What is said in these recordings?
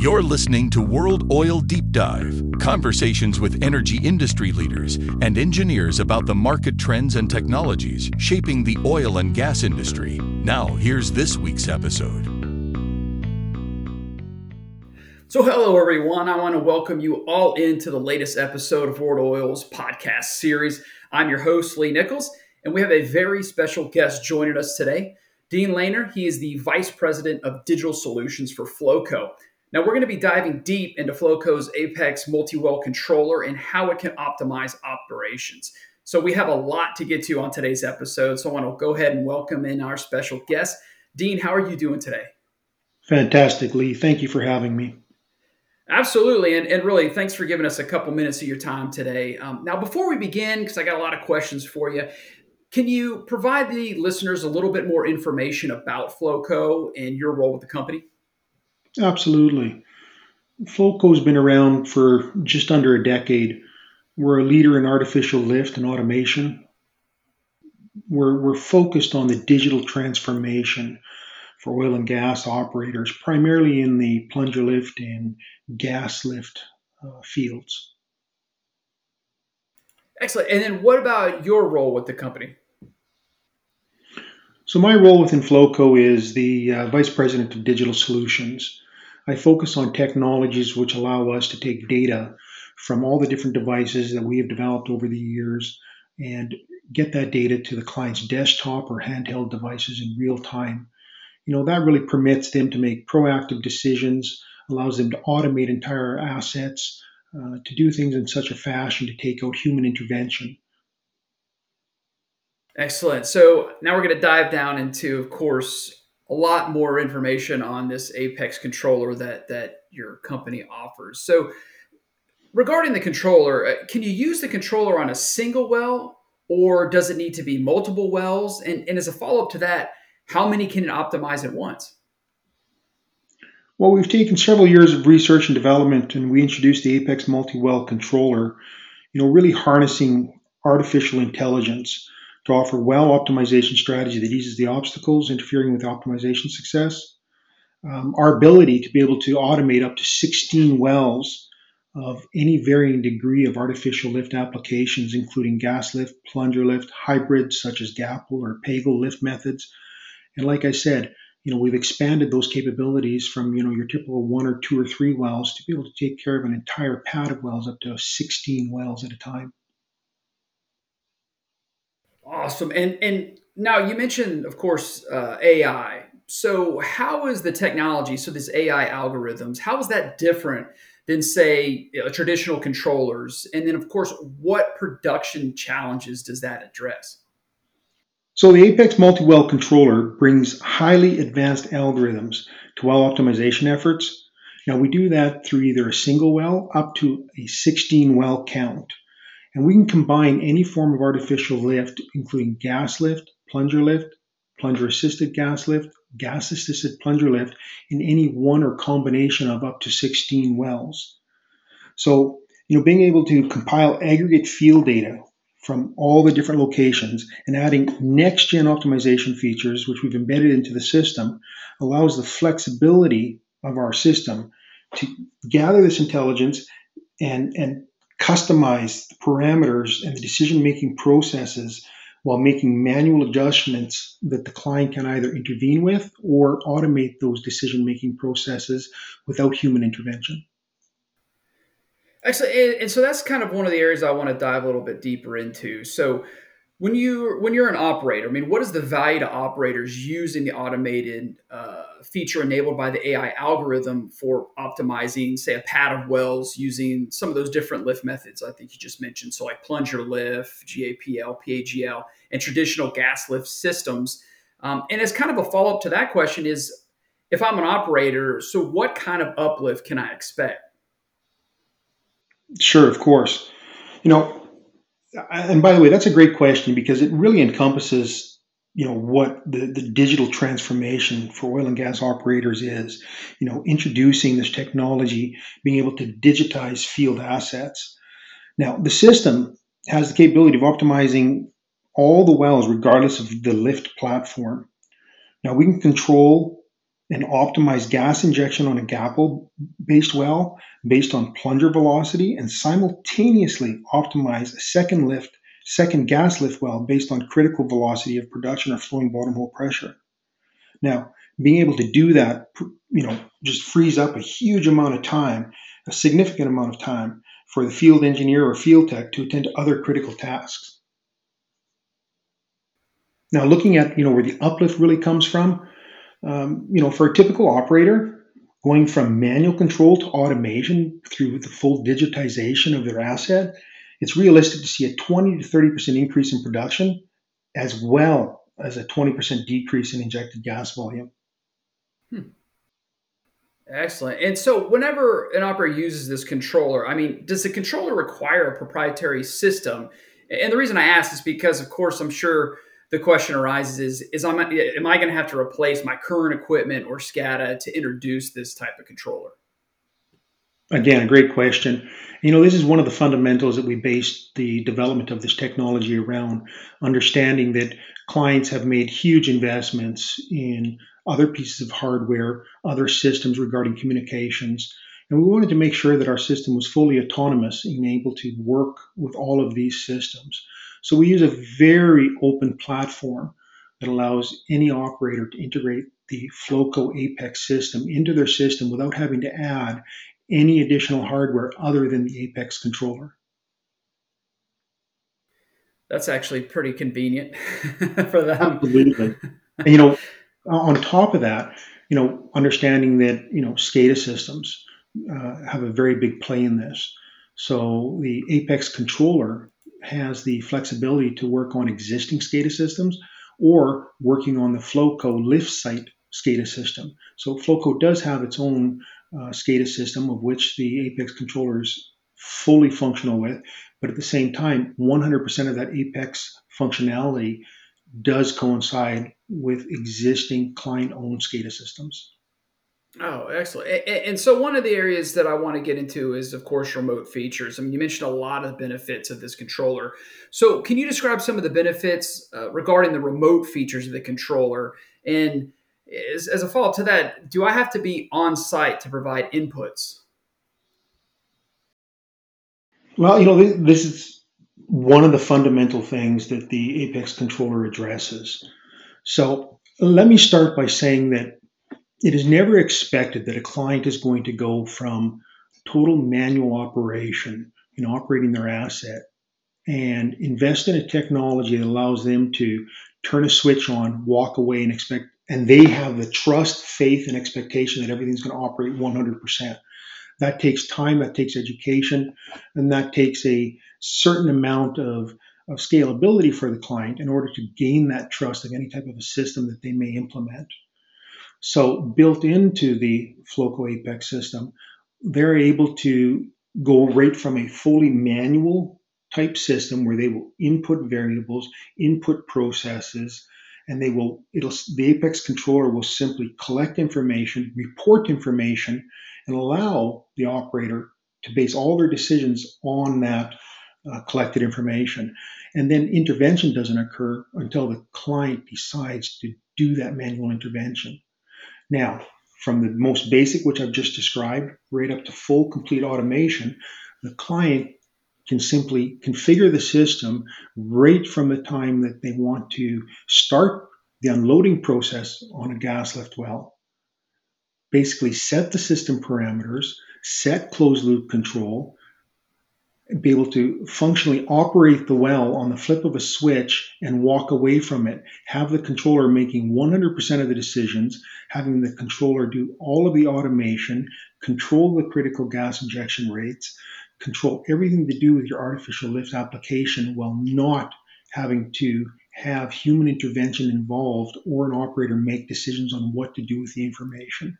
You're listening to World Oil Deep Dive, conversations with energy industry leaders and engineers about the market trends and technologies shaping the oil and gas industry. Now, here's this week's episode. So hello, everyone. I want to welcome you all into the latest episode of World Oil's podcast series. I'm your host, Lee Nichols, and we have a very special guest joining us today. Dean Lehner, he is the Vice President of Digital Solutions for FlowCo. Now, we're going to be diving deep into FlowCo's APEX Multi-Well Controller and how it can optimize operations. So we have a lot to get to on today's episode, so I want to go ahead and welcome in our special guest. Dean, how are you doing today? Fantastic, Lee. Thank you for having me. Absolutely, and really, thanks for giving us a couple minutes of your time today. Now, before we begin, because I got a lot of questions for you, can you provide the listeners a little bit more information about FlowCo and your role with the company? Absolutely. FlowCo has been around for just under a decade. We're a leader in artificial lift and automation. We're focused on the digital transformation for oil and gas operators, primarily in the plunger lift and gas lift fields. Excellent. And then what about your role with the company? So my role within FlowCo is the Vice President of Digital Solutions. I focus on technologies which allow us to take data from all the different devices that we have developed over the years and get that data to the client's desktop or handheld devices in real time. You know, that really permits them to make proactive decisions, allows them to automate entire assets, to do things in such a fashion to take out human intervention. Excellent. So now we're going to dive down into, of course, a lot more information on this Apex controller that your company offers. So regarding the controller, can you use the controller on a single well, or does it need to be multiple wells? And as a follow-up to that, how many can it optimize at once? Well, we've taken several years of research and development, and we introduced the Apex Multi-Well Controller, really harnessing artificial intelligence to offer well optimization strategy that eases the obstacles interfering with optimization success. Our ability to be able to automate up to 16 wells of any varying degree of artificial lift applications, including gas lift, plunger lift, hybrids such as GAPL or PAGL lift methods. And like I said, we've expanded those capabilities from, your typical 1 or 2 or 3 wells to be able to take care of an entire pad of wells up to 16 wells at a time. Awesome. And now you mentioned, of course, AI. So how is the technology, so this AI algorithms, how is that different than, say, traditional controllers? And then, of course, what production challenges does that address? So the Apex Multi-Well Controller brings highly advanced algorithms to well optimization efforts. Now we do that through either a single well up to a 16 well count. And we can combine any form of artificial lift, including gas lift, plunger-assisted gas lift, gas-assisted plunger lift, in any one or combination of up to 16 wells. So, being able to compile aggregate field data from all the different locations and adding next-gen optimization features, which we've embedded into the system, allows the flexibility of our system to gather this intelligence and customize the parameters and the decision-making processes while making manual adjustments that the client can either intervene with or automate those decision-making processes without human intervention. Excellent. And so that's kind of one of the areas I want to dive a little bit deeper into. So when you're an operator, I mean, what is the value to operators using the automated feature enabled by the AI algorithm for optimizing, say, a pad of wells using some of those different lift methods I think you just mentioned? So like plunger lift, GAPL, PAGL, and traditional gas lift systems. And as kind of a follow-up to that question is, if I'm an operator, so what kind of uplift can I expect? Sure, of course. And by the way, that's a great question because it really encompasses, what the digital transformation for oil and gas operators is. Introducing this technology, being able to digitize field assets. Now, the system has the capability of optimizing all the wells regardless of the lift platform. Now, we can control an optimized gas injection on a GAPL-based well based on plunger velocity, and simultaneously optimize a second gas lift well based on critical velocity of production or flowing bottom hole pressure. Now, being able to do that, you know, just frees up a huge amount of time, a significant amount of time for the field engineer or field tech to attend to other critical tasks. Now, looking at, you know, where the uplift really comes from, you know, for a typical operator, going from manual control to automation through the full digitization of their asset, it's realistic to see a 20 to 30% increase in production, as well as a 20% decrease in injected gas volume. Excellent. And so whenever an operator uses this controller, I mean, does the controller require a proprietary system? And the reason I ask is because, of course, I'm sure the question arises is am I going to have to replace my current equipment or SCADA to introduce this type of controller? Again, a great question. You know, this is one of the fundamentals that we based the development of this technology around, understanding that clients have made huge investments in other pieces of hardware, other systems regarding communications. And we wanted to make sure that our system was fully autonomous and able to work with all of these systems. So we use a very open platform that allows any operator to integrate the FlowCo Apex system into their system without having to add any additional hardware other than the Apex controller. That's actually pretty convenient for them. Absolutely. And, you know, on top of that, you know, understanding that, you know, SCADA systems have a very big play in this. So the Apex controller has the flexibility to work on existing SCADA systems or working on the FlowCo lift site SCADA system. So FlowCo does have its own SCADA system, of which the Apex controller is fully functional with, but at the same time, 100% of that Apex functionality does coincide with existing client-owned SCADA systems. Oh, excellent. And so one of the areas that I want to get into is, of course, remote features. I mean, you mentioned a lot of benefits of this controller. So can you describe some of the benefits regarding the remote features of the controller? And as a follow-up to that, do I have to be on site to provide inputs? Well, you know, this is one of the fundamental things that the Apex controller addresses. So let me start by saying that it is never expected that a client is going to go from total manual operation in operating their asset and invest in a technology that allows them to turn a switch on, walk away, and expect, and they have the trust, faith, and expectation that everything's going to operate 100%. That takes time, that takes education, and that takes a certain amount of scalability for the client in order to gain that trust of any type of a system that they may implement. So built into the FlowCo Apex system, they're able to go right from a fully manual type system where they will input variables, input processes, and they will, the Apex controller will simply collect information, report information, and allow the operator to base all their decisions on that collected information. And then intervention doesn't occur until the client decides to do that manual intervention. Now, from the most basic, which I've just described, right up to full complete automation, the client can simply configure the system right from the time that they want to start the unloading process on a gas lift well. Basically set the system parameters, set closed loop control, be able to functionally operate the well on the flip of a switch and walk away from it, have the controller making 100% of the decisions, having the controller do all of the automation, control the critical gas injection rates, control everything to do with your artificial lift application while not having to have human intervention involved or an operator make decisions on what to do with the information.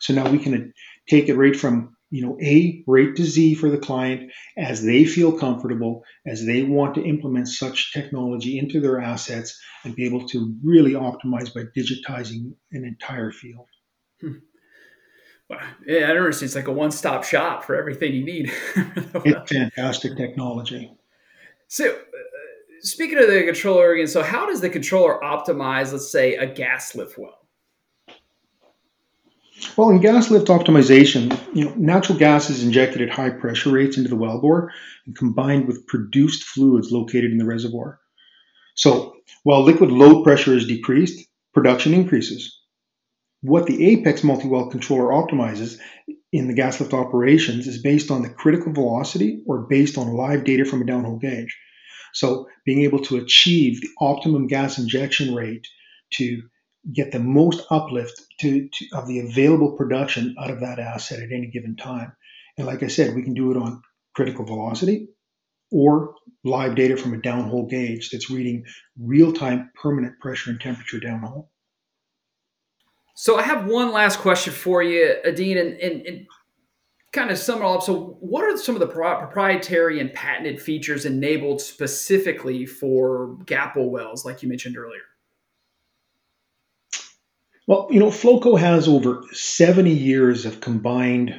So now we can take it right from, you know, A right to Z for the client as they feel comfortable, as they want to implement such technology into their assets and be able to really optimize by digitizing an entire field. Wow. Yeah, I don't understand. It's like a one-stop shop for everything you need. It's fantastic technology. So speaking of the controller again, so how does the controller optimize, let's say, a gas lift well? Well, in gas lift optimization, natural gas is injected at high pressure rates into the wellbore and combined with produced fluids located in the reservoir. So while liquid load pressure is decreased, production increases. What the APEX multi-well controller optimizes in the gas lift operations is based on the critical velocity or based on live data from a downhole gauge. So being able to achieve the optimum gas injection rate to get the most uplift of the available production out of that asset at any given time. And like I said, we can do it on critical velocity or live data from a downhole gauge that's reading real-time permanent pressure and temperature downhole. So I have one last question for you, Dean, and kind of sum it all up. So what are some of the proprietary and patented features enabled specifically for GAPL wells, like you mentioned earlier? Well, FlowCo has over 70 years of combined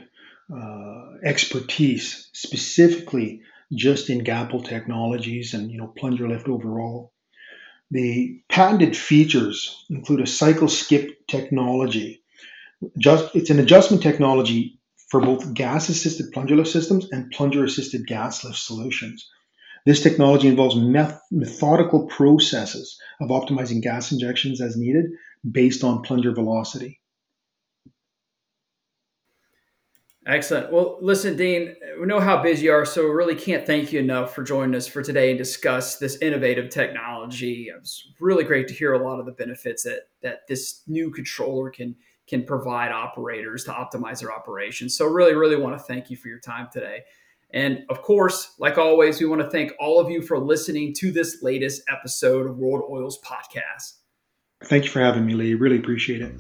expertise, specifically just in GAPL technologies and, plunger lift overall. The patented features include a cycle skip technology. It's an adjustment technology for both gas-assisted plunger lift systems and plunger-assisted gas lift solutions. This technology involves methodical processes of optimizing gas injections as needed based on plunger velocity. Excellent. Well, listen, Dean, we know how busy you are, so we really can't thank you enough for joining us for today and discuss this innovative technology. It's really great to hear a lot of the benefits that this new controller can provide operators to optimize their operations. So really, really want to thank you for your time today. And of course, like always, we want to thank all of you for listening to this latest episode of World Oil's podcast. Thank you for having me, Lee. Really appreciate it.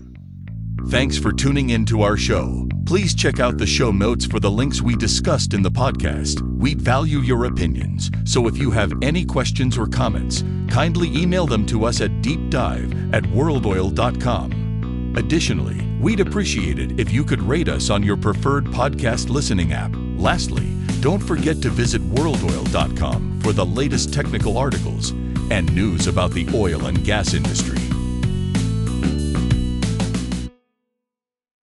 Thanks for tuning in to our show. Please check out the show notes for the links we discussed in the podcast. We value your opinions, so if you have any questions or comments, kindly email them to us at deepdive@worldoil.com. Additionally, we'd appreciate it if you could rate us on your preferred podcast listening app. Lastly, don't forget to visit worldoil.com for the latest technical articles and news about the oil and gas industry.